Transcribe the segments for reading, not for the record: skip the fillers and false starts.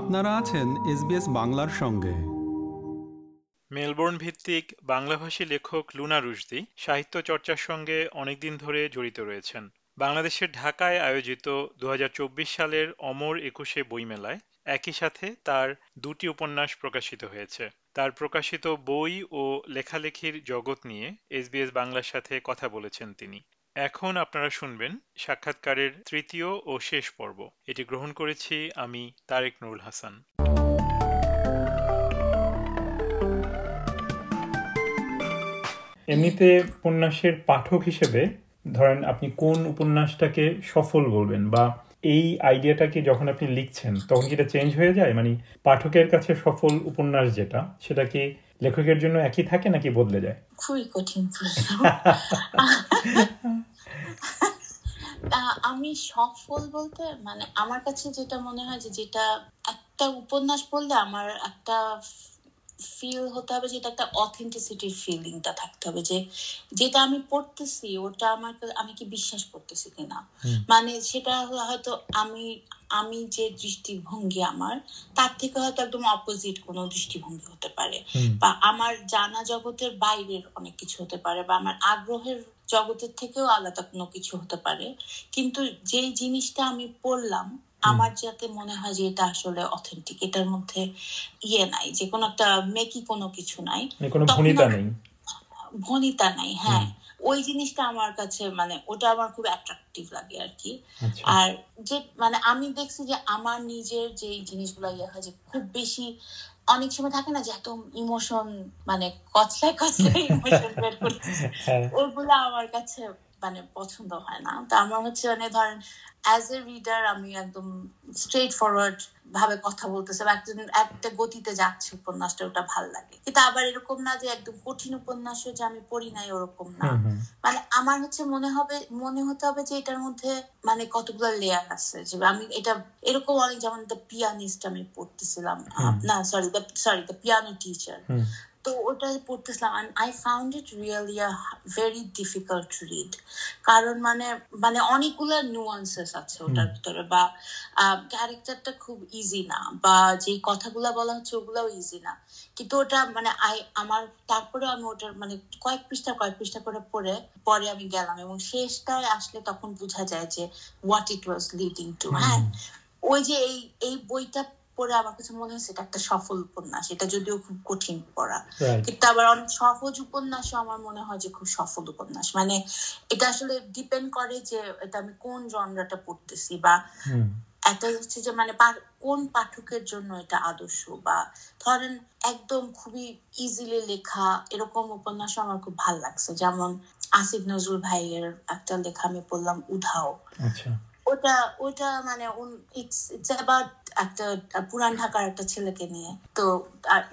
আপনারা আছেন এসবিএস বাংলার সঙ্গে। মেলবোর্ন ভিত্তিক বাংলাভাষী লেখক লুনা রুশদি সাহিত্য চর্চার সঙ্গে অনেকদিন ধরে জড়িত রয়েছেন। বাংলাদেশের ঢাকায় আয়োজিত ২০২৪ সালের অমর একুশে বইমেলায় একই সাথে তার দুটি উপন্যাস প্রকাশিত হয়েছে। তার প্রকাশিত বই ও লেখালেখির জগৎ নিয়ে এসবিএস বাংলার সাথে কথা বলেছেন তিনি। এখন আপনারা শুনবেন সাক্ষাৎকারের তৃতীয় ও শেষ পর্ব। এটি গ্রহণ করেছি আমি তারেক নুরুল হাসান। এমনিতে উপন্যাসের পাঠক হিসেবে ধরেন আপনি কোন উপন্যাসটাকে সফল বলবেন, বা এই আইডিয়াটাকে যখন আপনি লিখছেন তখন কি এটা চেঞ্জ হয়ে যায়? মানে পাঠকের কাছে সফল উপন্যাস যেটা, সেটা কি লেখকের জন্য একই থাকে নাকি বদলে যায়? খুবই কঠিন প্রশ্ন। আমি সফল বলতে মানে আমার কাছে যেটা মনে হয় যে যেটা একটা উপন্যাস বললে আমার একটা ফিল হতে হবে, যেটা একটা অথেন্টিসিটির ফিলিংটা থাকতে হবে, যে যেটা আমি পড়তেছি ওটা আমার আমি কি বিশ্বাস করতেছি কিনা। মানে সেটা হয়তো আমি যে দৃষ্টিভঙ্গি আমার, তার থেকে হয়তো একদম অপোজিট কোনো দৃষ্টিভঙ্গি হতে পারে, বা আমার জানা জগতের বাইরের অনেক কিছু হতে পারে, বা আমার আগ্রহের জগতের থেকেও আলাদা কোনো কিছু হতে পারে। কিন্তু যেই জিনিসটা আমি পড়লাম আমার যাতে মনে হয় যে এটা আসলে অথেন্টিক, এটার মধ্যে ইয়ে নাই, যে কোনো একটা মেকি কোনো কিছু নাই, ভনিতা নাই, হ্যাঁ, ওই জিনিসটা আমার কাছে মানে ওটা আমার খুব অ্যাট্রাকটিভ লাগে আর কি। আর যে মানে আমি দেখছি যে আমার নিজের যে জিনিসগুলো ইয়ে হয়, যে খুব বেশি অনেক সময় থাকে না যে এত ইমোশন মানে কচলায় কচলায় ইমোশন বের করতেছে, ওগুলো আমার কাছে মানে পছন্দ হয় না। তো আমার হচ্ছে মানে ধরেন অ্যাজ এ রিডার আমি একদম স্ট্রেট ফরওয়ার্ড ভাবে কথা বলতেছে বা একটা গতিতে যাচ্ছে উপন্যাসটা, ওটা ভালো লাগে। কিন্তু আবার এরকম না যে একদম কঠিন উপন্যাসও যে আমি পড়ি নাই ওরকম না, মানে আমার হচ্ছে মনে হতে হবে যে এটার মধ্যে মানে কতগুলো লেয়ার আছে, যে আমি এটা এরকম অনেক, যেমন দ্য পিয়ানিস্ট আমি পড়তেছিলাম, না সরি দ্য পিয়ানো টিচার, তো ওটা পড়তেছিলাম। I found it really very difficult to read, কারণ মানে মানে অনেকগুলো নুয়ান্সেস আছে ওটার ভিতরে, বা ক্যারেক্টারটা খুব ইজি না, বা যে কথাগুলো বলা হচ্ছে ওগুলাও ইজি না। কিন্তু ওটা মানে আমার তারপরে আমি ওটার মানে কয়েক পৃষ্ঠা করে পরে আমি গেলাম, এবং শেষটায় আসলে তখন বোঝা যায় যে what it was leading to. হ্যাঁ, ওই যে এই বইটা পড়ে আমার কাছে মনে হয়েছে এটা একটা সফল উপন্যাস, এটা যদিও খুব কঠিন পড়া। কিন্তু আবার অনেক সহজ উপন্যাসও আমার মনে হয় যে খুব সফল উপন্যাস। মানে এটা আসলে ডিপেন্ড করে যে এটা আমি কোন জনরাটা পড়তেছি, বা এটা হচ্ছে যে মানে কোন পাঠকের জন্য এটা আদর্শ। বা ধরেন একদম খুবই ইজিলি লেখা এরকম উপন্যাস আমার খুব ভালো লাগছে, যেমন আসিফ নজরুল ভাইয়ের একটা লেখা আমি পড়লাম উধাও। ওটা মানে ইটস অ্যাবাউট একটা পুরান ঢাকার একটা ছেলেকে নিয়ে, তো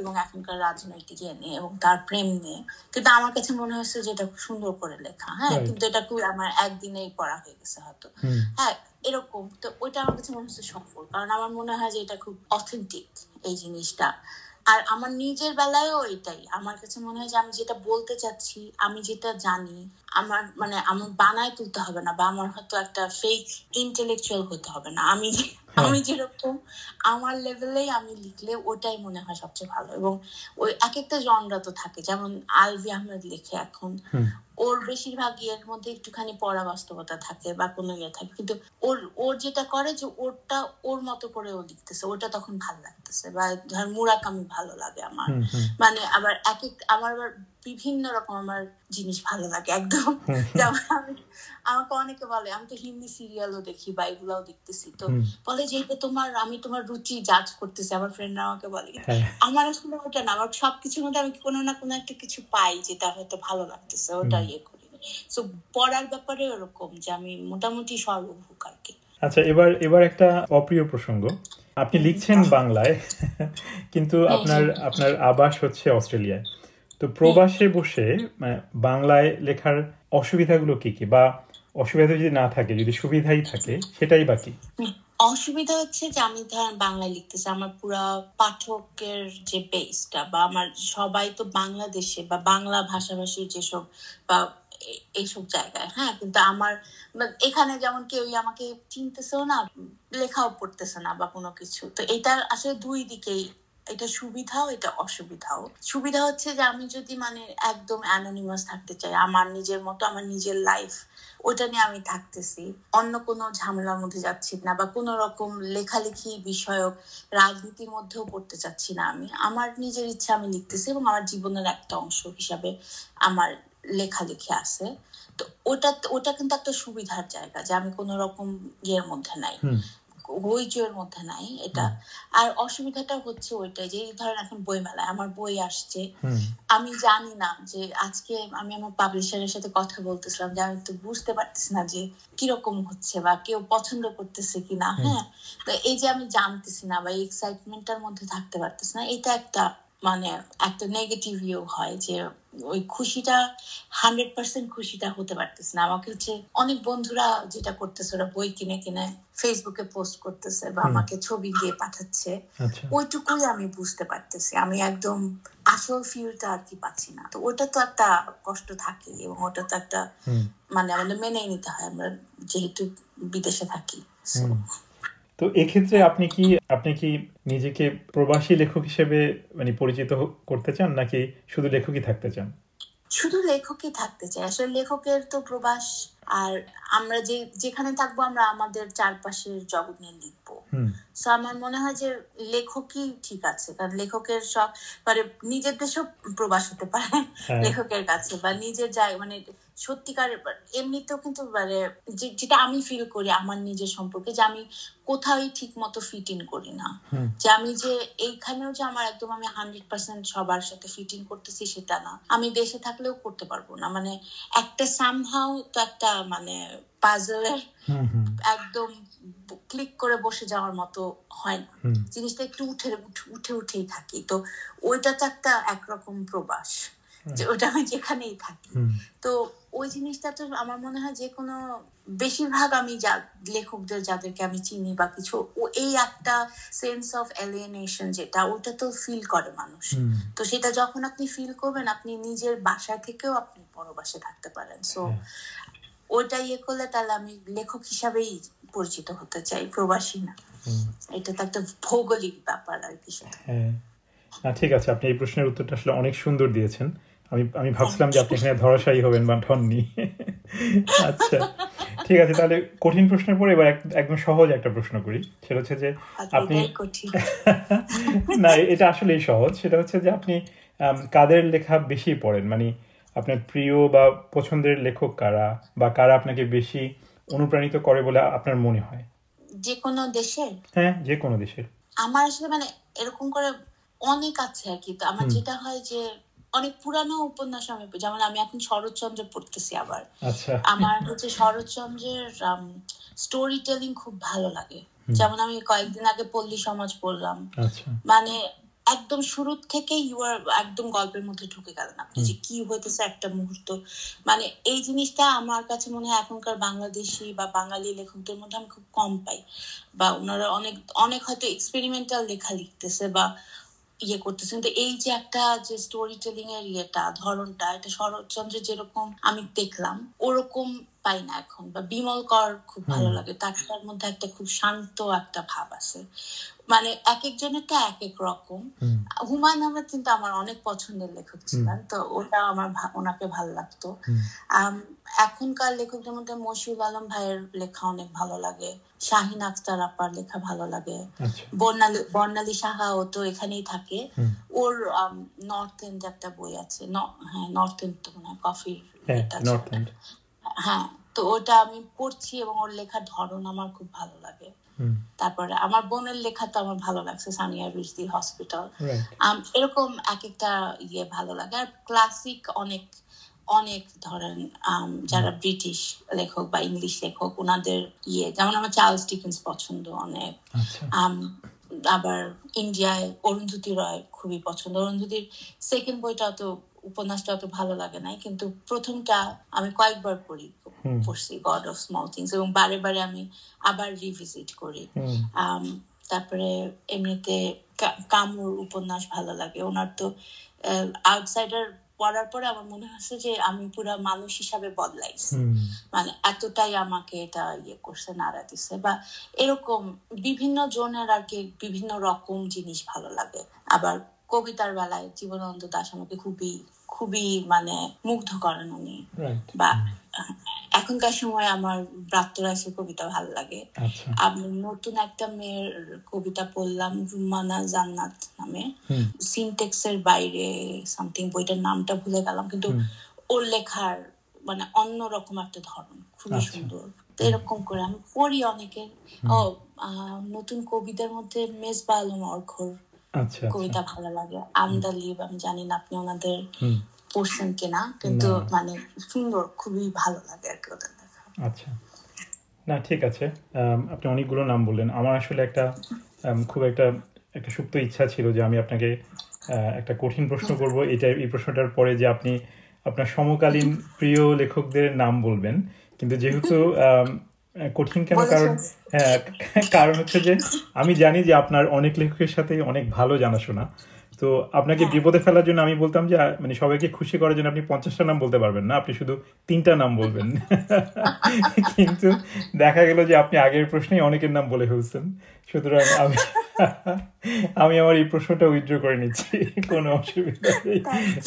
এবং এখনকার রাজনৈতিক নিয়ে এবং তার প্রেম নিয়ে। কিন্তু আমার কাছে মনে হয়েছে যে এটা খুব সুন্দর করে লেখা, হ্যাঁ, কিন্তু এটা খুব আমার একদিনেই পড়া হয়ে গেছে হয়তো, হ্যাঁ, এরকম। তো ওইটা আমার কাছে মনে হচ্ছে সফল, কারণ আমার মনে হয় যে এটা খুব অথেন্টিক এই জিনিসটা। আর আমার নিজের বেলায়ও এটাই আমার কাছে মনে হয় যে আমি যেটা বলতে চাচ্ছি, আমি যেটা জানি, আমার মানে আমার বানায় তুলতে হবে না, বা আমার হয়তো একটা ফেক ইন্টেলেকচুয়াল হতে হবে না। আমি যেরকম আমার লেভেলেই আমি লিখলে ওটাই মনে হয় সবচেয়ে ভালো। এবং ওই এক একটা জনরা তো থাকে, যেমন আলভি আহমেদ লেখে এখন, ওর বেশিরভাগ ইয়ের মধ্যে একটুখানি পড়া বাস্তবতা থাকে বা কোনো ইয়ে থাকে, কিন্তু ওর যেটা করে যে ওরটা ওর মতো করে ও লিখতেছে, ওটা তখন ভালো লাগতেছে। বা ধর মুরাকামি ভালো লাগে আমার, মানে আবার আমার বিভিন্ন রকম আমার জিনিস ভালো লাগে একদম। যেমন আমাকে অনেকে বলে, আমি তো হিন্দি সিরিয়ালও দেখি বা এগুলাও দেখতেছি, তো বলে যে এটা আমি তোমার রুচি জাজ করতেছি, আমার ফ্রেন্ডরা আমাকে বলে। আমার আসলে ওটা না, আমার সবকিছুর মধ্যে আমি কোনো না কোনো একটা কিছু পাই যেটা হয়তো ভালো লাগতেছে, ওটা ইয়ে করি। তো পড়ার ব্যাপারে ওরকম যে আমি মোটামুটি সর্বভুক আর কি। আচ্ছা, এবার একটা অপ্রিয় প্রসঙ্গ। আপনি লিখছেন বাংলায়, কিন্তু আপনার আবাস হচ্ছে অস্ট্রেলিয়ায়। তো প্রবাসে বসে বাংলায় লেখার অসুবিধাগুলো কি কি, বা অসুবিধা যদি না থাকে, যদি সুবিধাই থাকে সেটাই বাকি। অসুবিধা হচ্ছে যে আমি ধরেন বাংলায় লিখতেছি, আমার পুরা পাঠকের যে বেসটা বা আমার সবাই তো বাংলাদেশে বা বাংলা ভাষাভাষী যেসব বা এইসব জায়গায়, হ্যাঁ, কিন্তু আমার এখানে যেমন কেউই আমাকে চিনতেছেও না, লেখাও পড়তেছে না বা কোনো কিছু। তো এটার আসলে দুই দিকেই, এটা সুবিধাও এটা অসুবিধাও। সুবিধা হচ্ছে যে আমি যদি মানে একদম অ্যানোনিমাস থাকতে চাই, আমার নিজের মতো, আমার নিজের লাইফ, ওটা নিয়ে আমি থাকতেছি, অন্য কোনো ঝামেলার মধ্যে যাচ্ছি না বা কোনো রকম লেখালেখি বিষয়ক রাজনীতির মধ্যেও পড়তে চাচ্ছি না। আমি আমার নিজের ইচ্ছা আমি লিখতেছি এবং আমার জীবনের একটা অংশ হিসাবে আমার লেখালেখি আছে। তো ওটা কিন্তু একটা সুবিধার জায়গা যে আমি কোনো রকম ইয়ের মধ্যে নাই, বইয়ের মধ্যে নাই এটা। আর অসুবিধাটা হচ্ছে ওইটাই যে ধরেন এখন বইমেলায় আমার বই আসছে, আমি জানি না যে আজকে আমি আমার পাবলিশারের সাথে কথা বলতেছিলাম যে আমি তো বুঝতে পারতেছি না যে কিরকম হচ্ছে বা কেউ পছন্দ করতেছে কিনা। হ্যাঁ, তো এই যে আমি জানতেছি না বা এক্সাইটমেন্টটার মধ্যে থাকতে পারতেছি না, এটা একটা মানে একটা নেগেটিভ ইউ হয় যে ওই খুশিটা 100% খুশিটা হতে পারতেছে না। আমাকে হচ্ছে অনেক বন্ধুরা যেটা করতেছে ওরা বই কিনে কিনে ফেসবুকে পোস্ট করতেছে বা আমাকে ছবি দিয়ে পাঠাচ্ছে, ওইটুকুই আমি বুঝতে পারতেছি, আমি একদম আসল ফিলটা আর কি পাচ্ছি না। তো ওটা তো একটা কষ্ট থাকে এবং ওটা তো একটা মানে আমাদের মেনে নিতে হয়, আমরা যেহেতু বিদেশে থাকি। তো এক্ষেত্রে আপনি কি নিজেকে প্রবাসী লেখক হিসেবে মানে পরিচিত করতে চান নাকি শুধু লেখকই থাকতে চান? শুধু লেখকই থাকতে চাই। আসলে লেখকের তো প্রবাস, আর আমরা যেখানে থাকবো আমরা আমাদের চারপাশের জগৎ নিয়ে লিখবো। সো আমার মনে হয় যে লেখকই ঠিক আছে, কারণ লেখকের সব মানে নিজের দেশেও প্রবাস হতে পারে লেখকের কাছে বা নিজের জায়গা মানে সত্যিকার এমনিতেও কিন্তু মানে যেটা আমি ফিল করি আমার নিজের সম্পর্কে যে আমি কোথাও ঠিক মতো ফিট ইন করি না, যে আমি যে এইখানেও যে আমার একদম আমি 100% সবার সাথে ফিট ইন করতেছি সেটা না, আমি দেশে থাকলেও করতে পারবো না। মানে একটা সামহাও তো একটা মানে পাজলের একদম ক্লিক করে বসে যাওয়ার মতো হয় না, জিনিসটা একটু উঠেই থাকি। তো ওইটা তো একটা একরকম প্রবাস, ওটা আমি যেখানেই থাকি। তো ওই জিনিসটা তো আমার মনে হয় যে কোনো বেশিরভাগ আমি লেখকদের যাদেরকে আমি চিনি বা কিছু, এই একটা সেন্স অফ এলিয়েনেশন যেটা, ওটা তো ফিল করে মানুষ। তো সেটা যখন আপনি ফিল করবেন আপনি নিজের বাসা থেকেও আপনি পরবাসে থাকতে পারেন। সো ওইটা ইয়ে করলে তাহলে আমি লেখক হিসাবেই পরিচিত হতে চাই, প্রবাসী না। এটা তো একটা ভৌগোলিক ব্যাপার আর কি। না, ঠিক আছে, আপনি এই প্রশ্নের উত্তরটা আসলে অনেক সুন্দর দিয়েছেন। আমি ভাবছিলাম যে আপনি এখানে ধরাশায়ী হবেন বা ঠননি। আচ্ছা, ঠিক আছে, তাহলে কঠিন প্রশ্নের পরে এবার একদম সহজ একটা প্রশ্ন করি। সেটা হচ্ছে যে আপনি না, এটা আসলেই সহজ। সেটা হচ্ছে যে আপনি কাদের লেখা বেশি পড়েন, মানে আপনার প্রিয় বা পছন্দের লেখক কারা বা কারা আপনাকে বেশি অনুপ্রাণিত করে বলে আপনার মনে হয়? যে কোনো দেশের? হ্যাঁ, যে কোনো দেশের। আমার আসলে মানে এরকম করে অনেক আছে আর কি। তো আমার যেটা হয় যে অনেক পুরানো উপন্যাস আমি, যেমন আমি এখন শরৎচন্দ্র পড়তেছি আবার। আমার হচ্ছে শরৎচন্দ্রের স্টোরি টেলিং খুব ভালো লাগে। যেমন আমি কয়েকদিন আগে পল্লী সমাজ পড়লাম, মানে একদম শুরু থেকে ইউর একদম গল্পের মধ্যে ঢুকে গেলেন আপনি যে কি হইতেছে একটা মুহূর্ত, মানে এই জিনিসটা আমার কাছে মনে হয় এখনকার বাংলাদেশি বা বাঙালি লেখকদের মধ্যে আমি খুব কম পাই, বা ওনারা অনেক অনেক হয়তো এক্সপেরিমেন্টাল লেখা লিখতেছে বা ইয়ে করতেছে। কিন্তু এই যে একটা যে স্টোরি টেলিং এর ইয়েটা, ধরনটা, এটা শরৎচন্দ্রের যেরকম আমি দেখলাম ওরকম পাই না এখন। বা বিমল কর খুব ভালো লাগে, তার মধ্যে একটা খুব শান্ত একটা ভাব আছে, মানে এক একজনের তো এক এক রকম। হুমা নামে কিন্তু আমার অনেক পছন্দের লেখক ছিলেন, তো ওটা আমার ওনাকে ভালো লাগতো। এখনকার লেখকদের মধ্যে মশিউল আলম ভাইয়ের লেখা অনেক ভালো লাগে, শাহিন আখতার আপার লেখা ভালো লাগে, বর্ণালী সাহা, ও তো এখানেই থাকে, ওর নর্থ এন্ড একটা বই আছে। হ্যাঁ, নর্থ এন্ড তো মনে হয় কফির, হ্যাঁ, তো ওটা আমি পড়ছি এবং ওর লেখার ধরন আমার খুব ভালো লাগে। তারপরে আমার বোনের লেখা তো আমার ভালো লাগছে, সানিয়া রুশদি, হসপিটাল, এরকম এক একটা ইয়ে ভালো লাগে। আর ক্লাসিক অনেক অনেক ধরেন যারা ব্রিটিশ লেখক বা ইংলিশ লেখক, ওনাদের ইয়ে, যেমন আমার চার্লস ডিকেন্স পছন্দ অনেক। আবার ইন্ডিয়ায় অরুন্ধতি রয় খুবই পছন্দ। অরুন্ধতির সেকেন্ড বইটা অত, উপন্যাসটা অত ভালো লাগে নাই, কিন্তু প্রথমটা আমি কয়েকবার পড়ছি, গড অফ স্মল থিংস, এবং বারে বারে আমি আবার রিভিজিট করি। তারপরে এমনিতে কামুর উপন্যাস ভালো লাগে, ওনার তো আউটসাইডার পড়ার পরে আমার মনে হচ্ছে যে আমি পুরা মানুষ হিসাবে বদলাইছি, মানে এতটাই আমাকে এটা ইয়ে করছে, নাড়া দিচ্ছে। বা এরকম বিভিন্ন জনের আর কি বিভিন্ন রকম জিনিস ভালো লাগে। আবার কবিতার বেলায় জীবনানন্দ দাস আমাকে খুবই খুবই মানে মুগ্ধ করেন উনি। বা এখনকার সময় আমার প্রাপ্তরাসের কবিতা ভালো লাগে। আমি নতুন একটা মেয়ের কবিতা পড়লাম, রুমানা জান্নাত নামে, সিনটেক্সের বাইরে সামথিং, বইটার নামটা ভুলে গেলাম, কিন্তু ওর লেখার মানে অন্যরকম একটা ধরন, খুবই সুন্দর। এরকম করে আমি পড়ি অনেকের। ও নতুন কবিতার মধ্যে মেজবা আলম অর্ঘর কবিতা ভালো লাগে, আমদালিব, আমি জানি না আপনি ওনাদের পড়ছেন কিনা, কিন্তু মানে সুন্দর, খুবই ভালো লাগে আর কি ওদের দেখা। আচ্ছা, না ঠিক আছে, আপনি অনেকগুলো নাম বললেন। আমার আসলে একটা খুব একটা সুপ্ত ইচ্ছা ছিল যে আমি আপনাকে একটা কঠিন প্রশ্ন করব, এই প্রশ্নটার পরে যে আপনি আপনার সমকালীন প্রিয় লেখকদের নাম বলবেন, কিন্তু যেহেতু কঠিন কেন, কারণ হচ্ছে যে আমি জানি যে আপনার অনেক লেখকের সাথে অনেক ভালো জানাশোনা, তো আপনাকে বিপদে ফেলার জন্য আমি বলতাম যে মানে সবাইকে খুশি করার জন্য আপনি 50টা নাম বলতে পারবেন না, আপনি শুধু 3টা নাম বলবেন, কিন্তু দেখা গেল যে আপনি আগের প্রশ্নেই অনেকের নাম বলে ফেলছেন। সুতরাং আমি আমার এই প্রশ্নটা উইথড্র করে নিচ্ছি, কোনো অসুবিধা নেই।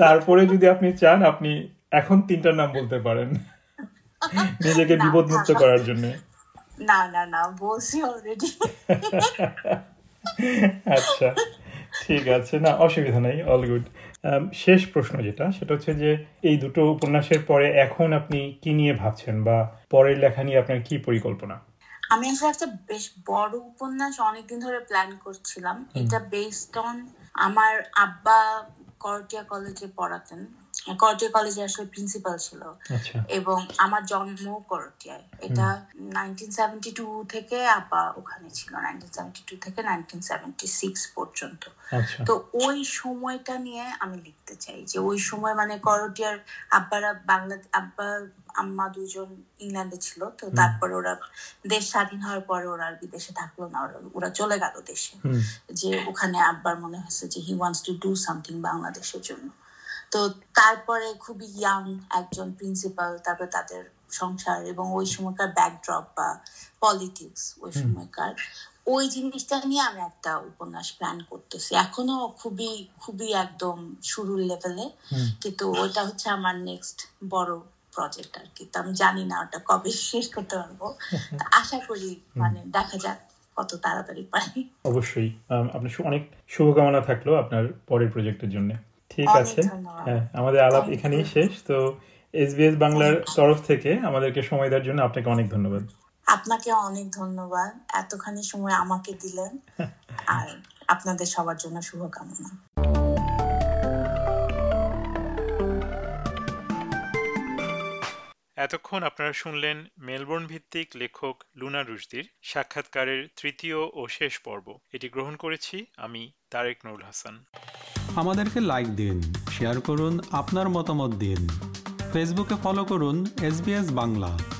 তারপরে যদি আপনি চান আপনি এখন 3টা নাম বলতে পারেন নিজেকে বিপদমুক্ত করার জন্য। না না না, বলছি অলরেডি। আচ্ছা ঠিক আছে, না অসুবিধা নাই, অল গুড। শেষ প্রশ্ন যেটা, সেটা হচ্ছে যে এই দুটো উপন্যাসের পরে এখন আপনি কি নিয়ে ভাবছেন বা পরের লেখা নিয়ে আপনার কি পরিকল্পনা? আমি আসলে একটা বেশ বড় উপন্যাস অনেকদিন ধরে প্ল্যান করছিলাম। এটা বেসড অন আমার আব্বা করটিয়া কলেজে পড়াতেন, করটিয়া কলেজে আসলে প্রিন্সিপাল ছিল, এবং আমার জন্ম করটিয়ায়। এটা 1972 থেকে আব্বা ওখানে ছিল, 1972 থেকে 1976 পর্যন্ত। তো ওই সময়টা নিয়ে আমি লিখতে চাই, যে ওই সময় মানে করটিয়ার আব্বা আম্মা দুজন ইংল্যান্ডে ছিল, তো তারপরে ওরা দেশ স্বাধীন হওয়ার পরে ওরা আর বিদেশে থাকলো না, ওরা চলে গেল দেশে। যে ওখানে আব্বার মনে হয়েছে যে he wants to do something বাংলাদেশের জন্য। তো তারপরে খুবই ইয়াং একজন প্রিন্সিপাল, তারপরে তাদের সংসার এবং ওই সময়কার ব্যাকড্রপ বা পলিটিক্স, ওই সময়কার ওই জিনিসটা নিয়ে আমি একটা উপন্যাস প্ল্যান করতেছি। এখনো খুবই খুবই একদম শুরুর লেভেলে, কিন্তু ওইটা হচ্ছে আমার নেক্সট বড় প্রজেক্ট আর কি। তো আমি জানি না ওটা কবে শেষ করতে পারবো, আশা করি মানে দেখা যাক কত তাড়াতাড়ি পারি। অবশ্যই, আপনার অনেক শুভকামনা থাকলো আপনার পরের প্রজেক্টের জন্য। ঠিক আছে, হ্যাঁ, আমাদের আলাপ এখানেই শেষ। তো SBS বাংলার তরফ থেকে আমাদেরকে সময় দেওয়ার জন্য আপনাকে অনেক ধন্যবাদ। আপনাকে অনেক ধন্যবাদ, এতখানি সময় আমাকে দিলেন, আর আপনাদের সবার জন্য শুভকামনা। এতক্ষণ আপনারা শুনলেন মেলবোর্ন ভিত্তিক লেখক লুনা রুশদির সাক্ষাৎকারের তৃতীয় ও শেষ পর্ব। এটি গ্রহণ করেছি আমি তারেক নুরুল হাসান। আমাদেরকে লাইক দিন, শেয়ার করুন, আপনার মতামত দিন। ফেসবুকে ফলো করুন SBS বাংলা।